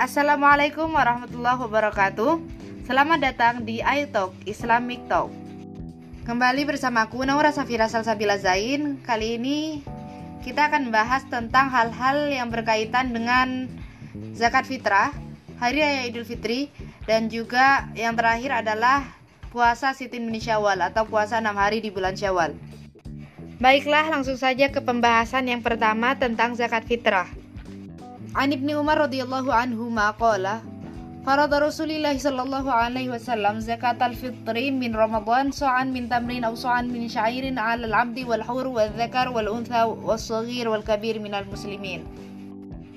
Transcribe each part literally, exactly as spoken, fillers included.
Assalamualaikum warahmatullahi wabarakatuh. Selamat datang di iTalk Islamic Talk. Kembali bersamaku Naura Safira Salsabila Zain. Kali ini kita akan bahas tentang hal-hal yang berkaitan dengan zakat fitrah, hari raya Idul Fitri, dan juga yang terakhir adalah puasa Sitin min Syawal atau puasa enam hari di bulan Syawal. Baiklah, langsung saja ke pembahasan yang pertama tentang zakat fitrah. An Ibnu Umar radhiyallahu anhu maqala farada Rasulullah sallallahu alaihi wasallam zakatal fitri min Ramadan su'an min tamrin aw su'an min syairin 'alal 'abdi wal hur wal dzakar wal untha was saghir wal kabir minal muslimin.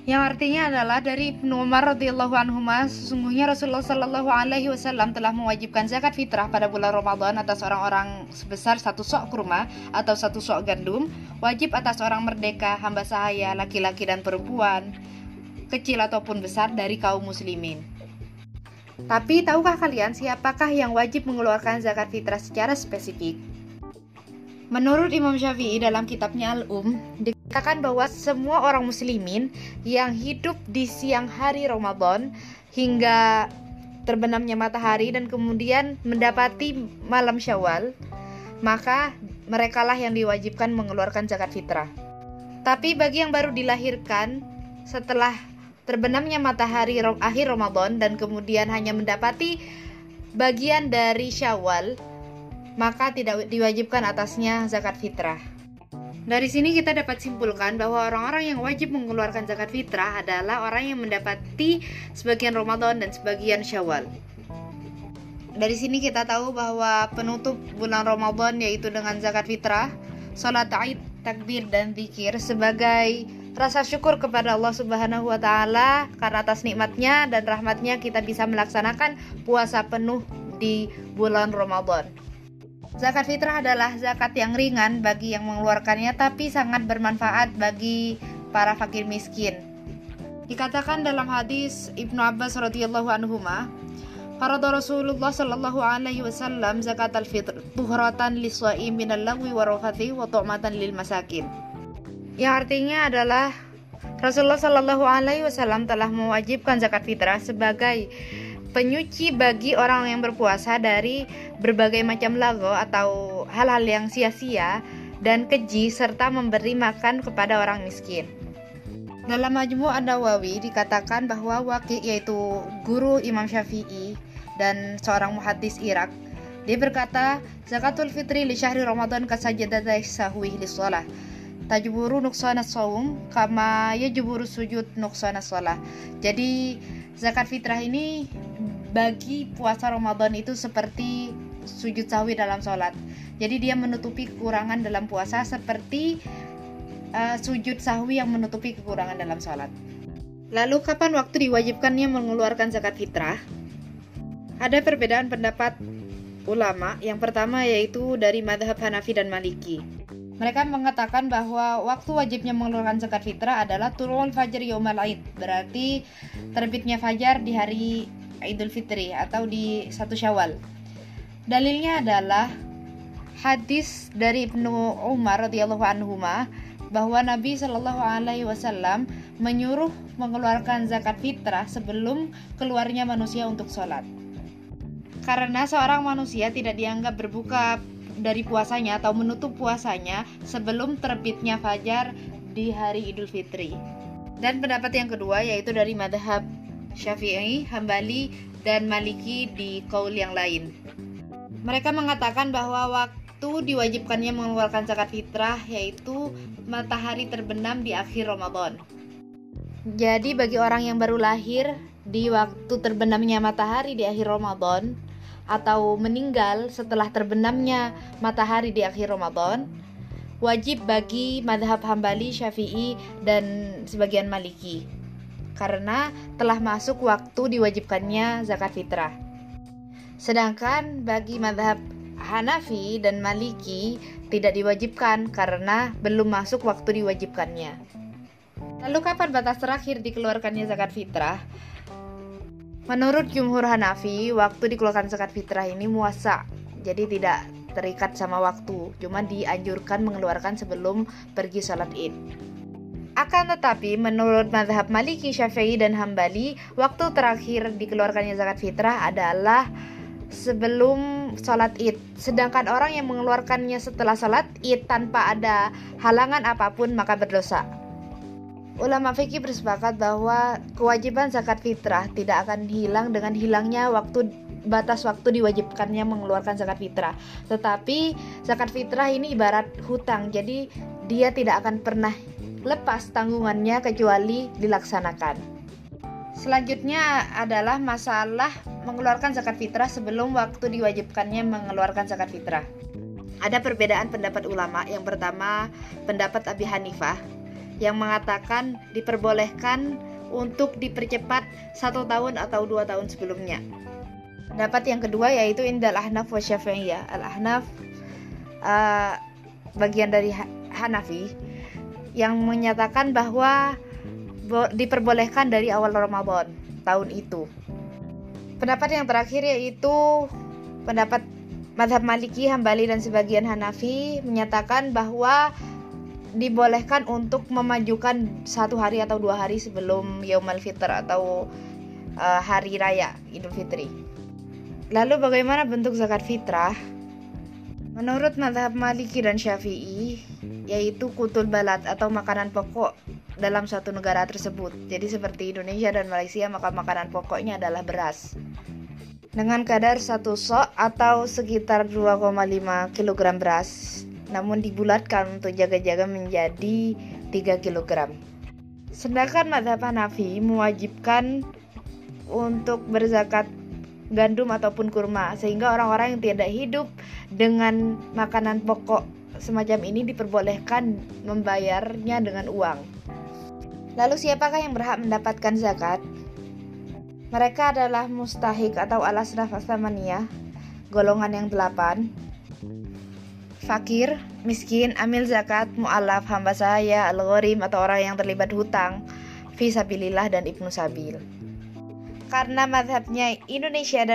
Yang artinya adalah dari Ibnu Umar radhiyallahu anhu, sesungguhnya Rasulullah sallallahu alaihi wasallam telah mewajibkan zakat fitrah pada bulan Ramadan atas orang-orang sebesar satu sok kurma atau satu sok gandum, wajib atas orang merdeka, hamba sahaya, laki-laki dan perempuan, kecil ataupun besar dari kaum muslimin. Tapi tahukah kalian siapakah yang wajib mengeluarkan zakat fitrah secara spesifik? Menurut Imam Syafi'i dalam kitabnya al-um, dikatakan bahwa semua orang muslimin yang hidup di siang hari Ramadan hingga terbenamnya matahari dan kemudian mendapati malam Syawal, maka merekalah yang diwajibkan mengeluarkan zakat fitrah. Tapi bagi yang baru dilahirkan setelah terbenamnya matahari akhir Ramadan dan kemudian hanya mendapati bagian dari Syawal, maka tidak diwajibkan atasnya zakat fitrah. Dari sini kita dapat simpulkan bahwa orang-orang yang wajib mengeluarkan zakat fitrah adalah orang yang mendapati sebagian Ramadan dan sebagian Syawal. Dari sini kita tahu bahwa penutup bulan Ramadan yaitu dengan zakat fitrah, salat Id, takbir dan zikir sebagai rasa syukur kepada Allah Subhanahu wa taala karena atas nikmatnya dan rahmatnya kita bisa melaksanakan puasa penuh di bulan Ramadan. Zakat fitrah adalah zakat yang ringan bagi yang mengeluarkannya tapi sangat bermanfaat bagi para fakir miskin. Dikatakan dalam hadis Ibn Abbas radhiyallahu anhu, "Farada Rasulullah sallallahu alaihi wasallam zakatal fitr tuhratan lis-shaim minal lagwi wa rafathi wa tu'matan lil masakin." Yang artinya adalah Rasulullah Shallallahu Alaihi Wasallam telah mewajibkan zakat fitrah sebagai penyuci bagi orang yang berpuasa dari berbagai macam lago atau hal-hal yang sia-sia dan keji, serta memberi makan kepada orang miskin. Dalam Majmu' Ad-Dawawi dikatakan bahwa Waqi', yaitu guru Imam Syafi'i dan seorang muhaddis Irak, dia berkata, "Zakatul fitri li syahri Ramadan kasajadatai sahwi li sholah tajburu nuqsana shaum kama yajburu sujud nuqsana shalah." Jadi zakat fitrah ini bagi puasa Ramadan itu seperti sujud sahwi dalam salat. Jadi dia menutupi kekurangan dalam puasa seperti uh, sujud sahwi yang menutupi kekurangan dalam salat. Lalu kapan waktu diwajibkannya mengeluarkan zakat fitrah? Ada perbedaan pendapat ulama. Yang pertama yaitu dari Mazhab Hanafi dan Maliki. Mereka mengatakan bahwa waktu wajibnya mengeluarkan zakat fitrah adalah tulul fajar yaumal id, berarti terbitnya fajar di hari Idul Fitri atau di satu Syawal. Dalilnya adalah hadis dari Ibnu Umar radhiyallahu anhu bahwa Nabi Shallallahu alaihi wasallam menyuruh mengeluarkan zakat fitrah sebelum keluarnya manusia untuk sholat. Karena seorang manusia tidak dianggap berbuka dari puasanya atau menutup puasanya sebelum terbitnya fajar di hari Idul Fitri. Dan pendapat yang kedua yaitu dari Mazhab Syafi'i, Hambali, dan Maliki di kaul yang lain. Mereka mengatakan bahwa waktu diwajibkannya mengeluarkan zakat fitrah yaitu matahari terbenam di akhir Ramadan. Jadi bagi orang yang baru lahir di waktu terbenamnya matahari di akhir Ramadan atau meninggal setelah terbenamnya matahari di akhir Ramadan, wajib bagi Mazhab Hambali, Syafi'i, dan sebagian Maliki karena telah masuk waktu diwajibkannya zakat fitrah. Sedangkan bagi Mazhab Hanafi dan Maliki tidak diwajibkan karena belum masuk waktu diwajibkannya. Lalu kapan batas terakhir dikeluarkannya zakat fitrah? Menurut Jumhur Hanafi, waktu dikeluarkan zakat fitrah ini muwassa, jadi tidak terikat sama waktu, cuma dianjurkan mengeluarkan sebelum pergi sholat Id. Akan tetapi, menurut mazhab Maliki, Syafi'i, dan Hambali, waktu terakhir dikeluarkannya zakat fitrah adalah sebelum sholat id. Sedangkan orang yang mengeluarkannya setelah sholat id tanpa ada halangan apapun maka berdosa. Ulama fikih bersepakat bahwa kewajiban zakat fitrah tidak akan hilang dengan hilangnya waktu batas waktu diwajibkannya mengeluarkan zakat fitrah. Tetapi zakat fitrah ini ibarat hutang, jadi dia tidak akan pernah lepas tanggungannya kecuali dilaksanakan. Selanjutnya adalah masalah mengeluarkan zakat fitrah sebelum waktu diwajibkannya mengeluarkan zakat fitrah. Ada perbedaan pendapat ulama. Yang pertama, pendapat Abi Hanifah yang mengatakan diperbolehkan untuk dipercepat satu tahun atau dua tahun sebelumnya. Pendapat yang kedua yaitu Indal Ahnaf wa Syafi'iyah. Al-Ahnaf uh, bagian dari Hanafi yang menyatakan bahwa diperbolehkan dari awal Ramadan tahun itu. Pendapat yang terakhir yaitu pendapat mazhab Maliki, Hambali, dan sebagian Hanafi menyatakan bahwa dibolehkan untuk memajukan satu hari atau dua hari sebelum Yaumul Fitr atau uh, hari raya Idul Fitri. Lalu bagaimana bentuk zakat fitrah? Menurut mazhab Maliki dan Syafi'i, yaitu kutul balat atau makanan pokok dalam suatu negara tersebut. Jadi seperti Indonesia dan Malaysia, maka makanan pokoknya adalah beras dengan kadar satu sok atau sekitar dua koma lima kilogram beras, namun dibulatkan untuk jaga-jaga menjadi tiga kilogram. Sedangkan mazhab Hanafi mewajibkan untuk berzakat gandum ataupun kurma, sehingga orang-orang yang tidak hidup dengan makanan pokok semacam ini diperbolehkan membayarnya dengan uang. Lalu siapakah yang berhak mendapatkan zakat? Mereka adalah mustahik atau al-asnaf ats-tsamaniyah, golongan yang delapan, fakir, miskin, amil zakat, mu'alaf, hamba sahaya, al-gharim atau orang yang terlibat hutang, fi sabilillah, dan ibnu sabil. Karena mazhabnya Indonesia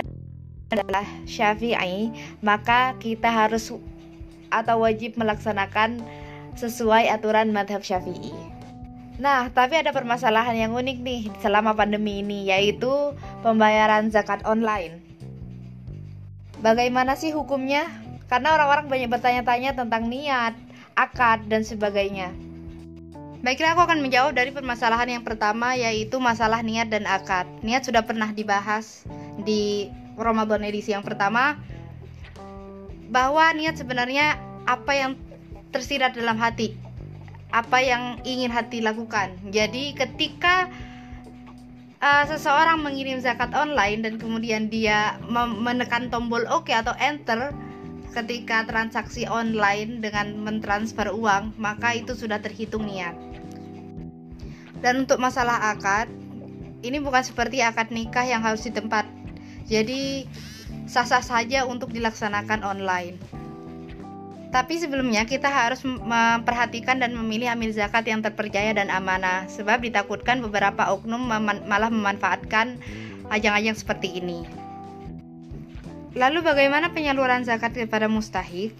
adalah Syafi'i, maka kita harus atau wajib melaksanakan sesuai aturan mazhab Syafi'i. Nah, tapi ada permasalahan yang unik nih selama pandemi ini, yaitu pembayaran zakat online. Bagaimana sih hukumnya? Karena orang-orang banyak bertanya-tanya tentang niat, akad, dan sebagainya. Baiklah, aku akan menjawab dari permasalahan yang pertama, yaitu masalah niat dan akad. Niat sudah pernah dibahas di Ramadan edisi yang pertama, bahwa niat sebenarnya apa yang tersirat dalam hati, apa yang ingin hati lakukan. Jadi ketika uh, seseorang mengirim zakat online dan kemudian dia menekan tombol oke atau enter ketika transaksi online dengan mentransfer uang, maka itu sudah terhitung niat. Dan untuk masalah akad, ini bukan seperti akad nikah yang harus di tempat, jadi sah-sah saja untuk dilaksanakan online. Tapi sebelumnya kita harus memperhatikan dan memilih amil zakat yang terpercaya dan amanah, sebab ditakutkan beberapa oknum malah memanfaatkan ajang-ajang seperti ini. Lalu bagaimana penyaluran zakat kepada mustahik?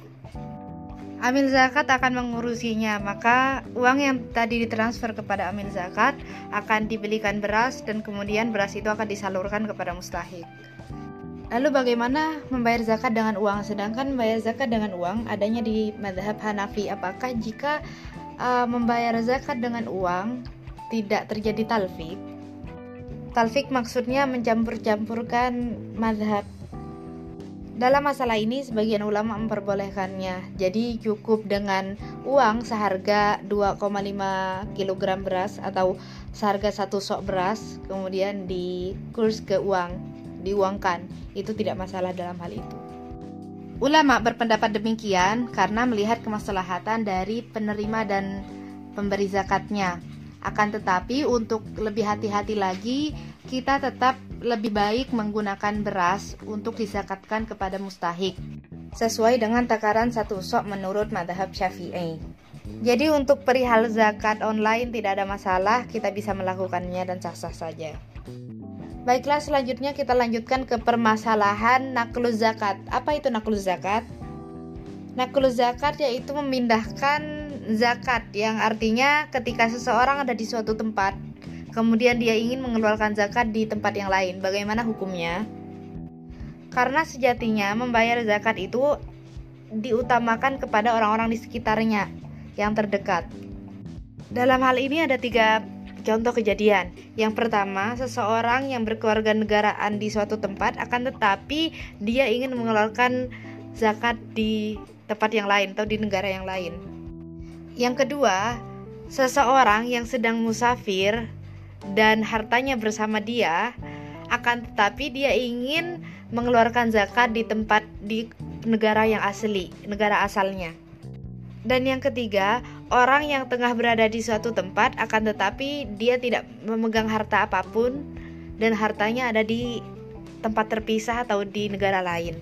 Amil zakat akan mengurusinya, maka uang yang tadi ditransfer kepada amil zakat akan dibelikan beras dan kemudian beras itu akan disalurkan kepada mustahik. Lalu bagaimana membayar zakat dengan uang? Sedangkan membayar zakat dengan uang adanya di mazhab Hanafi. Apakah jika uh, membayar zakat dengan uang tidak terjadi talfik? Talfik maksudnya mencampur-campurkan mazhab. Dalam masalah ini sebagian ulama memperbolehkannya. Jadi cukup dengan uang seharga dua koma lima kilogram beras atau seharga satu sok beras, kemudian dikurs ke uang, diuangkan. Itu tidak masalah dalam hal itu. Ulama berpendapat demikian karena melihat kemaslahatan dari penerima dan pemberi zakatnya. Akan tetapi untuk lebih hati-hati lagi, kita tetap lebih baik menggunakan beras untuk dizakatkan kepada mustahik sesuai dengan takaran satu sok menurut mazhab Syafi'i. Jadi untuk perihal zakat online tidak ada masalah, kita bisa melakukannya dan sah-sah saja. Baiklah, selanjutnya kita lanjutkan ke permasalahan naqlu zakat. Apa itu naqlu zakat? Naqlu zakat yaitu memindahkan zakat, yang artinya ketika seseorang ada di suatu tempat, kemudian dia ingin mengeluarkan zakat di tempat yang lain, bagaimana hukumnya? Karena sejatinya membayar zakat itu diutamakan kepada orang-orang di sekitarnya yang terdekat. Dalam hal ini ada tiga contoh kejadian. Yang pertama, seseorang yang berkewarganegaraan di suatu tempat, akan tetapi dia ingin mengeluarkan zakat di tempat yang lain atau di negara yang lain. Yang kedua, seseorang yang sedang musafir dan hartanya bersama dia, akan tetapi dia ingin mengeluarkan zakat di tempat di negara yang asli, negara asalnya. Dan yang ketiga, orang yang tengah berada di suatu tempat, akan tetapi dia tidak memegang harta apapun dan hartanya ada di tempat terpisah atau di negara lain.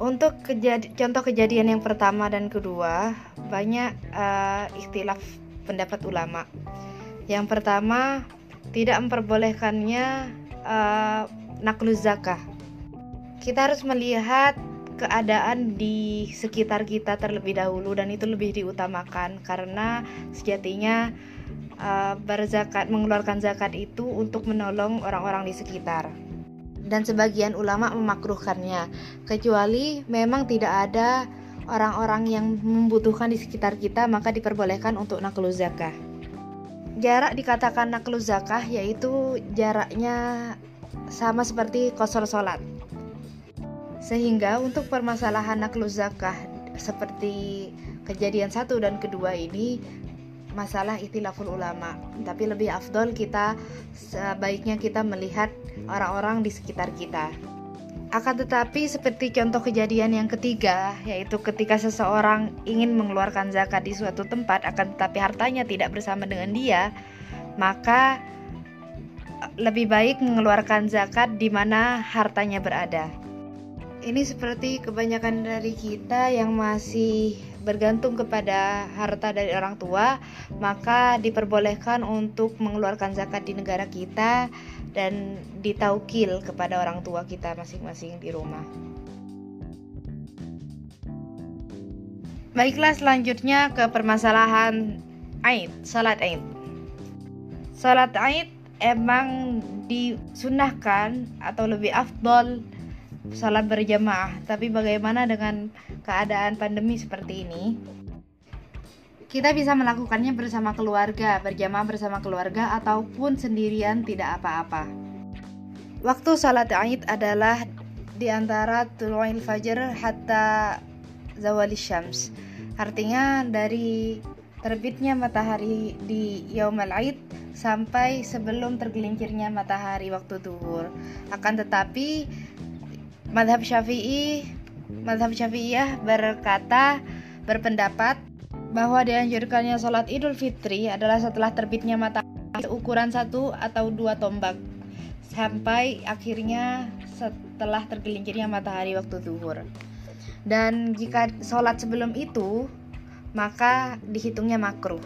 Untuk kejadi- contoh kejadian yang pertama dan kedua, banyak uh, ikhtilaf pendapat ulama. Yang pertama, tidak memperbolehkannya uh, nakluz zakah. Kita harus melihat keadaan di sekitar kita terlebih dahulu, dan itu lebih diutamakan karena sejatinya uh, berzakat, mengeluarkan zakat itu untuk menolong orang-orang di sekitar. Dan sebagian ulama memakruhkannya, kecuali memang tidak ada orang-orang yang membutuhkan di sekitar kita, maka diperbolehkan untuk nakluz zakah. Jarak dikatakan nakluz zakah yaitu jaraknya sama seperti qasar sholat. Sehingga untuk permasalahan nakluz zakah seperti kejadian satu dan kedua ini masalah ikhtilaful ulama. Tapi lebih afdol kita, sebaiknya kita melihat orang-orang di sekitar kita. Akan tetapi seperti contoh kejadian yang ketiga, yaitu ketika seseorang ingin mengeluarkan zakat di suatu tempat, akan tetapi hartanya tidak bersama dengan dia, maka lebih baik mengeluarkan zakat di mana hartanya berada. Ini seperti kebanyakan dari kita yang masih bergantung kepada harta dari orang tua, maka diperbolehkan untuk mengeluarkan zakat di negara kita dan ditaukil kepada orang tua kita masing-masing di rumah. Baiklah, selanjutnya ke permasalahan Aid, salat Aid. Salat Aid emang disunahkan atau lebih afdol salat berjamaah, tapi bagaimana dengan keadaan pandemi seperti ini? Kita bisa melakukannya bersama keluarga, berjamaah bersama keluarga, ataupun sendirian tidak apa-apa. Waktu salat Aid adalah di antara tulu'il fajr hatta zawali syams. Artinya dari terbitnya matahari di Yaumal Aid sampai sebelum tergelincirnya matahari waktu zuhur. Akan tetapi Mazhab Syafi'i, Mazhab Syafi'iyah berkata, berpendapat bahwa dianjurkannya sholat Idul Fitri adalah setelah terbitnya matahari ukuran satu atau dua tombak, sampai akhirnya setelah tergelincirnya matahari waktu zuhur. Dan jika sholat sebelum itu, maka dihitungnya makruh.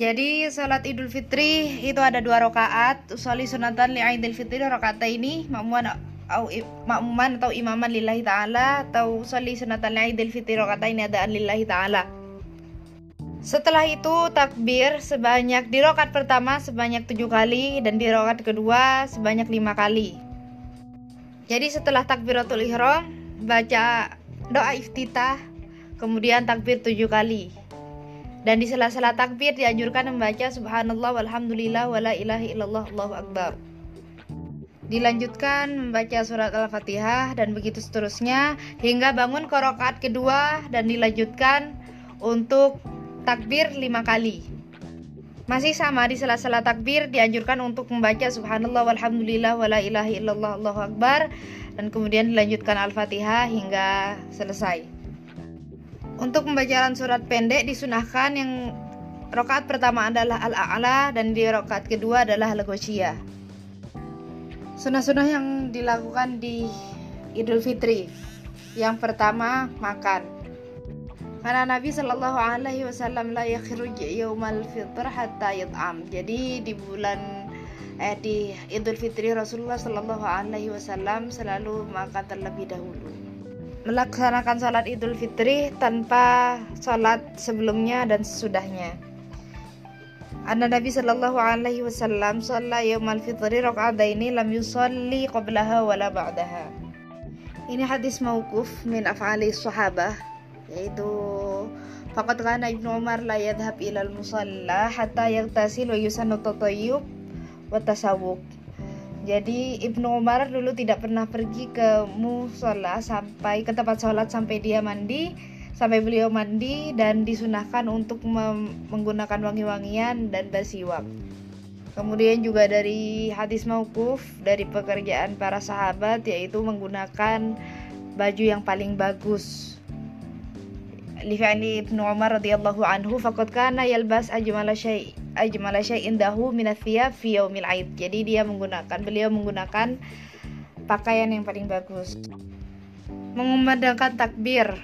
Jadi salat Idul Fitri itu ada dua rakaat, usali sunatan li Idul Fitri, rakaat ini makmuman au makmuman atau imaman lillahi taala, atau usali sunatan li Idul Fitri rakatain adaan lillahi taala. Setelah itu takbir sebanyak di rakaat pertama sebanyak tujuh kali dan di rakaat kedua sebanyak lima kali. Jadi setelah takbiratul ihram baca doa iftitah, kemudian takbir tujuh kali. Dan di sela-sela takbir dianjurkan membaca subhanallah walhamdulillah wala ilaha illallah Allahu akbar. Dilanjutkan membaca surat Al-Fatihah dan begitu seterusnya hingga bangun ke rakaat kedua dan dilanjutkan untuk takbir lima kali. Masih sama, di sela-sela takbir dianjurkan untuk membaca subhanallah walhamdulillah wala ilaha illallah Allahu akbar, dan kemudian dilanjutkan Al-Fatihah hingga selesai. Untuk pembacaan surat pendek disunahkan, yang rakaat pertama adalah Al-A'la dan di rakaat kedua adalah Al-Ghoshiyah. Sunah-sunah yang dilakukan di Idul Fitri, yang pertama makan. Karena Nabi Shallallahu Alaihi Wasallam la yakhruj yaumal fitr hatta yut'am. Jadi di bulan eh di Idul Fitri Rasulullah Shallallahu Alaihi Wasallam selalu makan terlebih dahulu. melaksanakan sholat Idul Fitri tanpa sholat sebelumnya dan sesudahnya. An-Nabi sallallahu alaihi wasallam shalla yaumal fitri raka'ataini lam yusalli qablaha wala ba'daha. Ini hadis mauquf min af'ali sahabah, yaitu faqad kana Ibnu Umar la yadhhab ilal musalla hatta yaghtasil wa yusannu tatayyub wa tasawwuk. Jadi Ibnu Umar dulu tidak pernah pergi ke musola sampai ke tempat sholat sampai dia mandi, sampai beliau mandi dan disunahkan untuk mem- menggunakan wangi-wangian dan bersiwak. Kemudian juga dari hadis mauquf dari pekerjaan para sahabat yaitu menggunakan baju yang paling bagus. Lifi'ani Ibnu Umar radhiyallahu anhu faqad kana yalbas ajmala syai' ajmala syai' indahu min ath-thiyab fi yaumil 'aid. Jadi dia menggunakan beliau menggunakan pakaian yang paling bagus. Mengumandangkan takbir.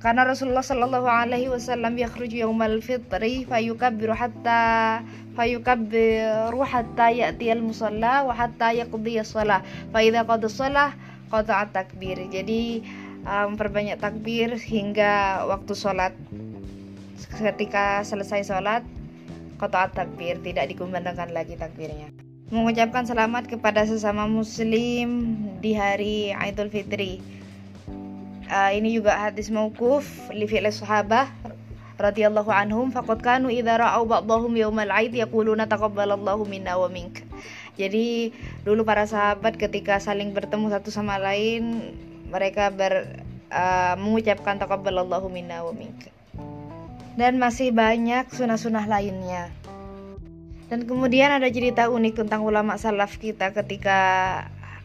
Karena Rasulullah sallallahu alaihi wasallam yakhruju yaumal fitri fayukabbiru hatta fayukabbiru hatta ya'tiyal musalla wa hatta yaqdiya shalah. Fa idza qada shalah qata'a takbir. Jadi memperbanyak um, takbir hingga waktu sholat. Ketika selesai sholat, qata'at takbir, tidak dikumandangkan lagi takbirnya. Mengucapkan selamat kepada sesama muslim di hari Idul Fitri. uh, Ini juga hadis mauquf li fi'li sahabah radhiyallahu anhum faqad kanu idza ra'au ba'dahum yaumal 'aid yaquluna taqabbalallahu minna wa minka. Jadi dulu para sahabat ketika saling bertemu satu sama lain mereka ber, uh, mengucapkan taqabbalallahu minna wa minka. Dan masih banyak sunah-sunah lainnya. Dan kemudian ada cerita unik tentang ulama salaf kita ketika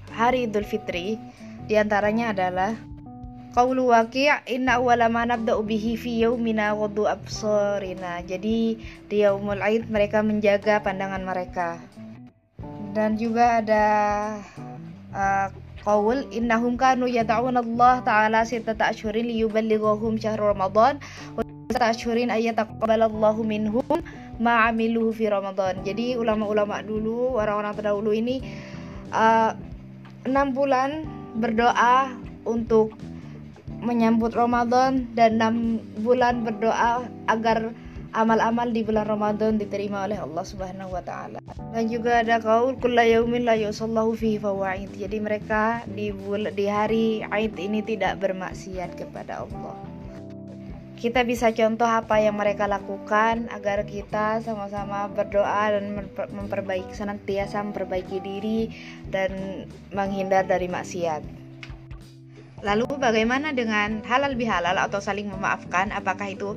hari Idul Fitri. Di antaranya adalah qaulu Waqi' inna awwala ma nabda'u bihi fi yaumina wudu absarina. Jadi di yaumul 'aid mereka menjaga pandangan mereka. Dan juga ada uh, qaul innahum kanu yad'una Allah ta'ala sittata ashhurin liyuballighahum syahrul Ramadan wa sittata ashhurin ayyataqabbalallahu minhum ma 'amiluhu fi Ramadan. Jadi ulama-ulama dulu, orang-orang terdahulu ini uh, enam bulan berdoa untuk menyambut Ramadan dan enam bulan berdoa agar amal-amal di bulan Ramadan diterima oleh Allah Subhanahu wa taala. Dan juga ada qaul kullu yaumin la yusallahu fihi fawaid. Jadi mereka di bul- di hari Aid ini tidak bermaksiat kepada Allah. Kita bisa contoh apa yang mereka lakukan agar kita sama-sama berdoa dan memper- memperbaiki senantiasa memperbaiki diri dan menghindar dari maksiat. Lalu bagaimana dengan halal bihalal atau saling memaafkan? Apakah itu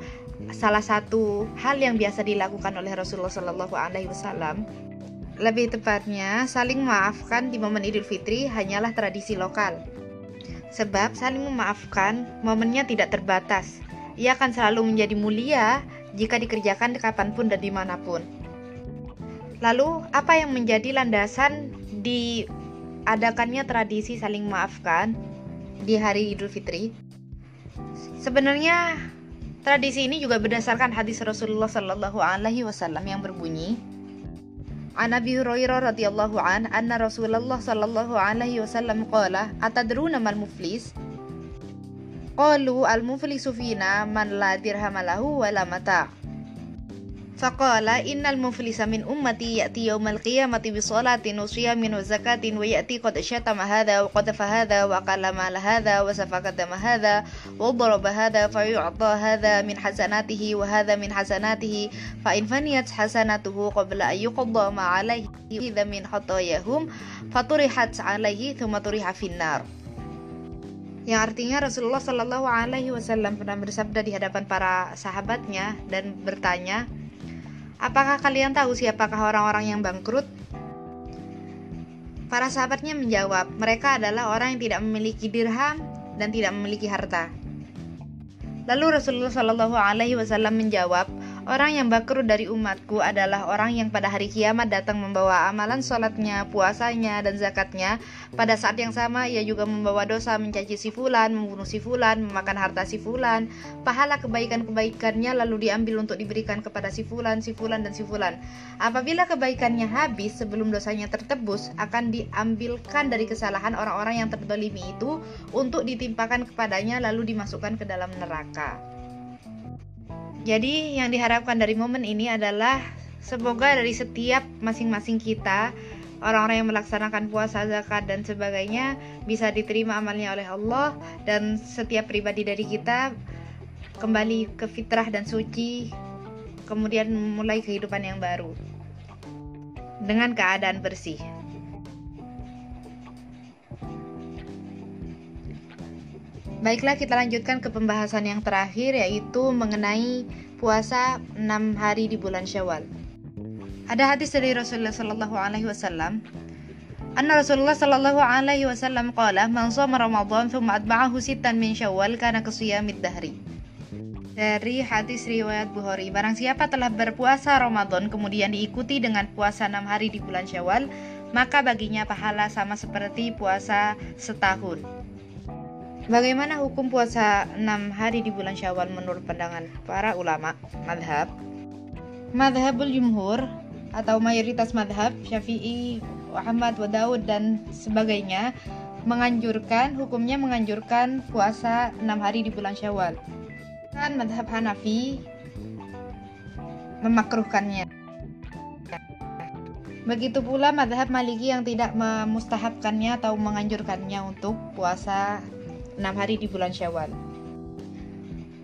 salah satu hal yang biasa dilakukan oleh Rasulullah Sallallahu Alaihi Wasallam? Lebih tepatnya, saling memaafkan di momen Idul Fitri hanyalah tradisi lokal. Sebab saling memaafkan momennya tidak terbatas. Ia akan selalu menjadi mulia jika dikerjakan kapanpun dan dimanapun. Lalu apa yang menjadi landasan diadakannya tradisi saling memaafkan di hari Idul Fitri? Sebenarnya tradisi ini juga berdasarkan hadis Rasulullah sallallahu alaihi wasallam yang berbunyi An Abi Hurairah radhiyallahu an anna Rasulullah sallallahu alaihi wasallam qala atadruna mal muflis qalu al muflisu fina man la dirham lahu wa la mata faqala innal muflisa min ummati ya'ti yawmal qiyamati bi sholatin wa siyamin wa zakatin wa ya'ti qad syatama hadha wa qadafa hadha wa qala mal hadha wa safaka dama hadha wa daraba hadha fa yu'ta hadha min hasanatihi wa hadha min hasanatihi fa in faniyat hasanatuhu qabla an yuqadda ma alayhi idza min khatayahum faturihat alayhi thumma turiha finnar. Yang artinya Rasulullah sallallahu alaihi wasallam pernah bersabda di hadapan para sahabatnya dan bertanya, apakah kalian tahu siapakah orang-orang yang bangkrut? Para sahabatnya menjawab, mereka adalah orang yang tidak memiliki dirham dan tidak memiliki harta. Lalu Rasulullah sallallahu alaihi wasallam menjawab, Orang yang makruh dari umatku adalah orang yang pada hari kiamat datang membawa amalan sholatnya, puasanya, dan zakatnya. Pada saat yang sama ia juga membawa dosa, mencaci si fulan, membunuh si fulan, memakan harta si fulan. Pahala kebaikan-kebaikannya lalu diambil untuk diberikan kepada si fulan, si fulan, dan si fulan. Apabila kebaikannya habis sebelum dosanya tertebus, akan diambilkan dari kesalahan orang-orang yang terzalimi itu untuk ditimpakan kepadanya lalu dimasukkan ke dalam neraka. Jadi yang diharapkan dari momen ini adalah semoga dari setiap masing-masing kita, orang-orang yang melaksanakan puasa, zakat, dan sebagainya bisa diterima amalnya oleh Allah, dan setiap pribadi dari kita kembali ke fitrah dan suci, kemudian memulai kehidupan yang baru dengan keadaan bersih. Baiklah, kita lanjutkan ke pembahasan yang terakhir, yaitu mengenai puasa enam hari di bulan Syawal. Ada hadis dari Rasulullah sallallahu alaihi wasallam, "Anna Rasulullah sallallahu alaihi wasallam qala, man shoma Ramadan tsumma atba'ahu sittan min Syawal kana kasiyamid dahri." Dari hadis riwayat Bukhari, barang siapa telah berpuasa Ramadan kemudian diikuti dengan puasa enam hari di bulan Syawal, maka baginya pahala sama seperti puasa setahun. Bagaimana hukum puasa enam hari di bulan Syawal menurut pandangan para ulama madhab? Madhabul Jumhur atau mayoritas madhab Syafi'i, Ahmad, wa Daud, dan sebagainya menganjurkan, hukumnya menganjurkan puasa enam hari di bulan Syawal. Dan madhab Hanafi memakruhkannya. Begitu pula madhab Maliki yang tidak memustahabkannya atau menganjurkannya untuk puasa enam hari di bulan Syawal.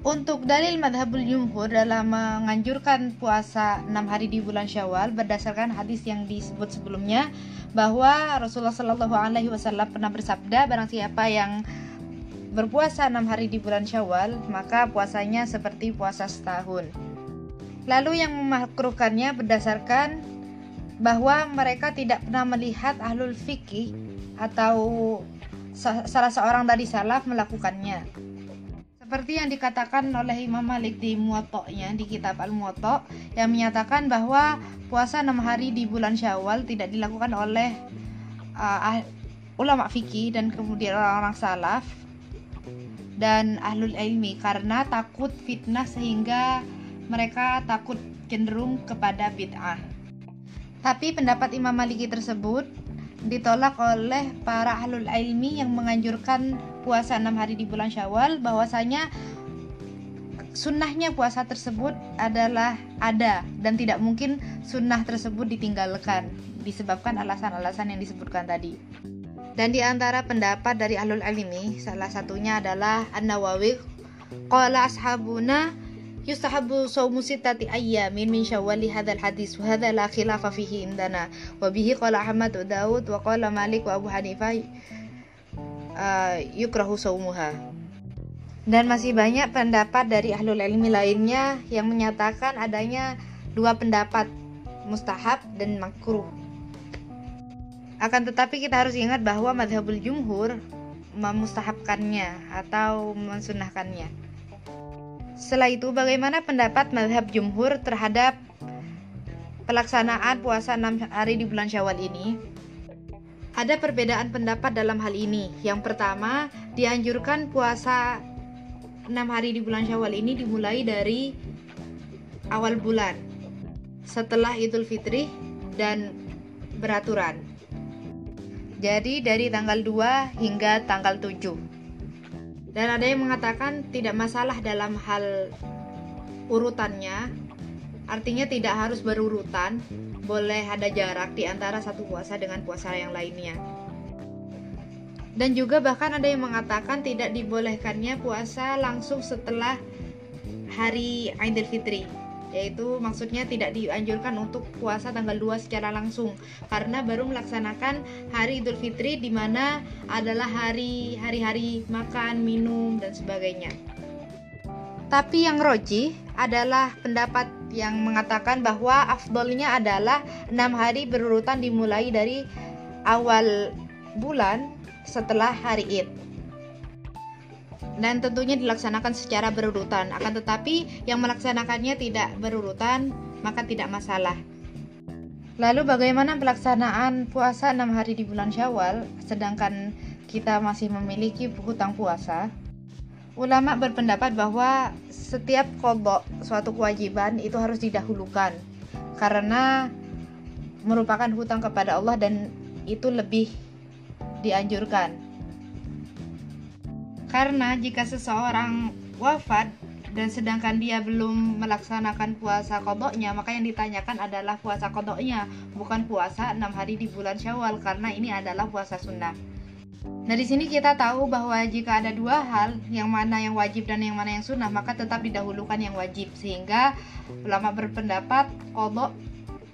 Untuk dalil madhabul jumhur dalam menganjurkan puasa enam hari di bulan Syawal berdasarkan hadis yang disebut sebelumnya, bahwa Rasulullah Shallallahu Alaihi Wasallam pernah bersabda, barang siapa yang berpuasa enam hari di bulan Syawal maka puasanya seperti puasa setahun. Lalu yang memakruhkannya berdasarkan bahwa mereka tidak pernah melihat ahlul fikih atau salah seorang dari salaf melakukannya, seperti yang dikatakan oleh Imam Malik di Muwattha-nya, di kitab Al-Muwatta, yang menyatakan bahwa puasa enam hari di bulan Syawal tidak dilakukan oleh uh, ulama fikih dan kemudian orang-orang salaf dan ahlul ilmi karena takut fitnah, sehingga mereka takut cenderung kepada bid'ah. Tapi pendapat Imam Maliki tersebut ditolak oleh para ahlul ilmi yang menganjurkan puasa enam hari di bulan Syawal, bahwasanya sunnahnya puasa tersebut adalah ada dan tidak mungkin sunnah tersebut ditinggalkan disebabkan alasan-alasan yang disebutkan tadi. Dan di antara pendapat dari ahlul ilmi salah satunya adalah An-Nawawi, qala ashabuna yustahabu shaumu sittati ayyamin min syawal li hadzal hadis wa hadza la khilafa fihi indana wa bihi qala Ahmad wa Daud wa qala Malik wa Abu Hanifah uh, yukrahu shaumuha. Dan masih banyak pendapat dari ahlul ilmi lainnya yang menyatakan adanya dua pendapat, mustahab dan makruh. Akan tetapi kita harus ingat bahwa madhabul jumhur memustahabkannya atau mensunahkannya. Setelah itu, bagaimana pendapat mazhab jumhur terhadap pelaksanaan puasa enam hari di bulan Syawal ini? Ada perbedaan pendapat dalam hal ini. Yang pertama, dianjurkan puasa enam hari di bulan Syawal ini dimulai dari awal bulan, setelah Idul Fitri, dan beraturan. Jadi dari tanggal dua hingga tanggal tujuh. Dan ada yang mengatakan tidak masalah dalam hal urutannya, artinya tidak harus berurutan, boleh ada jarak di antara satu puasa dengan puasa yang lainnya. Dan juga bahkan ada yang mengatakan tidak dibolehkannya puasa langsung setelah hari Idul Fitri, yaitu maksudnya tidak dianjurkan untuk puasa tanggal dua secara langsung, karena baru melaksanakan hari Idul Fitri di mana adalah hari hari-hari makan, minum, dan sebagainya. Tapi yang rojih adalah pendapat yang mengatakan bahwa afdolnya adalah enam hari berurutan dimulai dari awal bulan setelah hari Id. dan tentunya dilaksanakan secara berurutan. Akan tetapi yang melaksanakannya tidak berurutan maka tidak masalah. Lalu bagaimana pelaksanaan puasa enam hari di bulan Syawal sedangkan kita masih memiliki hutang puasa? Ulama berpendapat bahwa setiap qadha, suatu kewajiban itu harus didahulukan karena merupakan hutang kepada Allah dan itu lebih dianjurkan. Karena jika seseorang wafat dan sedangkan dia belum melaksanakan puasa qadha'nya, maka yang ditanyakan adalah puasa qadha'nya, bukan puasa enam hari di bulan Syawal karena ini adalah puasa sunnah. Nah, di sini kita tahu bahwa jika ada dua hal, yang mana yang wajib dan yang mana yang sunnah, maka tetap didahulukan yang wajib. Sehingga ulama berpendapat qadha'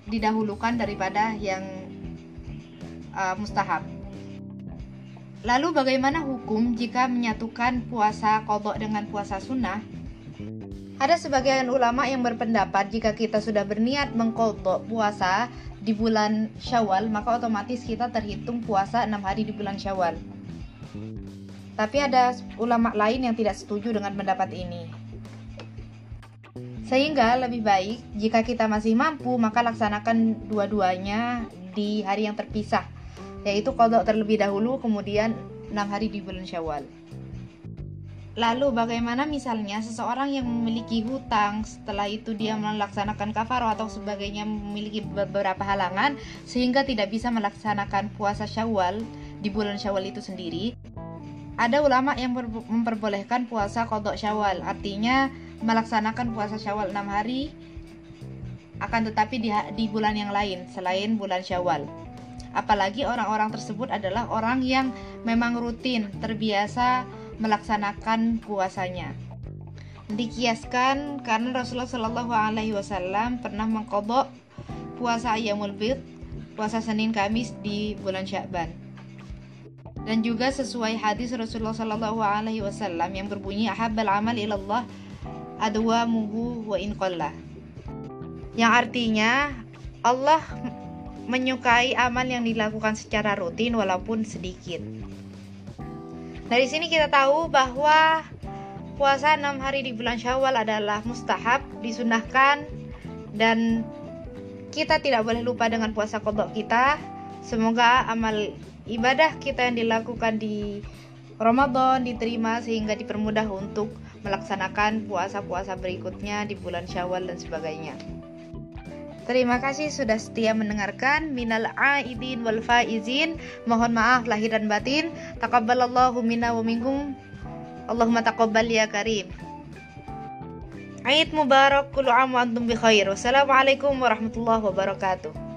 didahulukan daripada yang uh, mustahab. Lalu bagaimana hukum jika menyatukan puasa qadha' dengan puasa sunnah? Ada sebagian ulama yang berpendapat jika kita sudah berniat mengqadha' puasa di bulan Syawal, maka otomatis kita terhitung puasa enam hari di bulan Syawal. Tapi ada ulama lain yang tidak setuju dengan pendapat ini. Sehingga lebih baik jika kita masih mampu maka laksanakan dua-duanya di hari yang terpisah, yaitu qadha terlebih dahulu kemudian enam hari di bulan Syawal. Lalu bagaimana misalnya seseorang yang memiliki hutang, setelah itu dia melaksanakan kafaroh atau sebagainya, memiliki beberapa halangan sehingga tidak bisa melaksanakan puasa Syawal di bulan Syawal itu sendiri. Ada ulama yang memperbolehkan puasa qadha Syawal, artinya melaksanakan puasa Syawal enam hari akan tetapi di, di bulan yang lain selain bulan Syawal. Apalagi orang-orang tersebut adalah orang yang memang rutin terbiasa melaksanakan puasanya. Dikiaskan karena Rasulullah Shallallahu Alaihi Wasallam pernah mengqadha puasa Ayyamul Bidh, puasa Senin Kamis di bulan Sya'ban. Dan juga sesuai hadis Rasulullah Shallallahu Alaihi Wasallam yang berbunyi ahabbal amal ilallah adwamuhu wa in qalla, yang artinya Allah menyukai amal yang dilakukan secara rutin walaupun sedikit. Dari sini kita tahu bahwa puasa enam hari di bulan Syawal adalah mustahab, disunahkan, dan kita tidak boleh lupa dengan puasa qadha kita. Semoga amal ibadah kita yang dilakukan di Ramadan diterima sehingga dipermudah untuk melaksanakan puasa-puasa berikutnya di bulan Syawal dan sebagainya. Terima kasih sudah setia mendengarkan. Minal aidin wal faizin. Mohon maaf lahir dan batin. Taqabbalallahu minna wa minkum. Allahumma taqabbal ya karim. Aid mubarak, kullu 'am wa antum bi khair. Wassalamualaikum warahmatullahi wabarakatuh.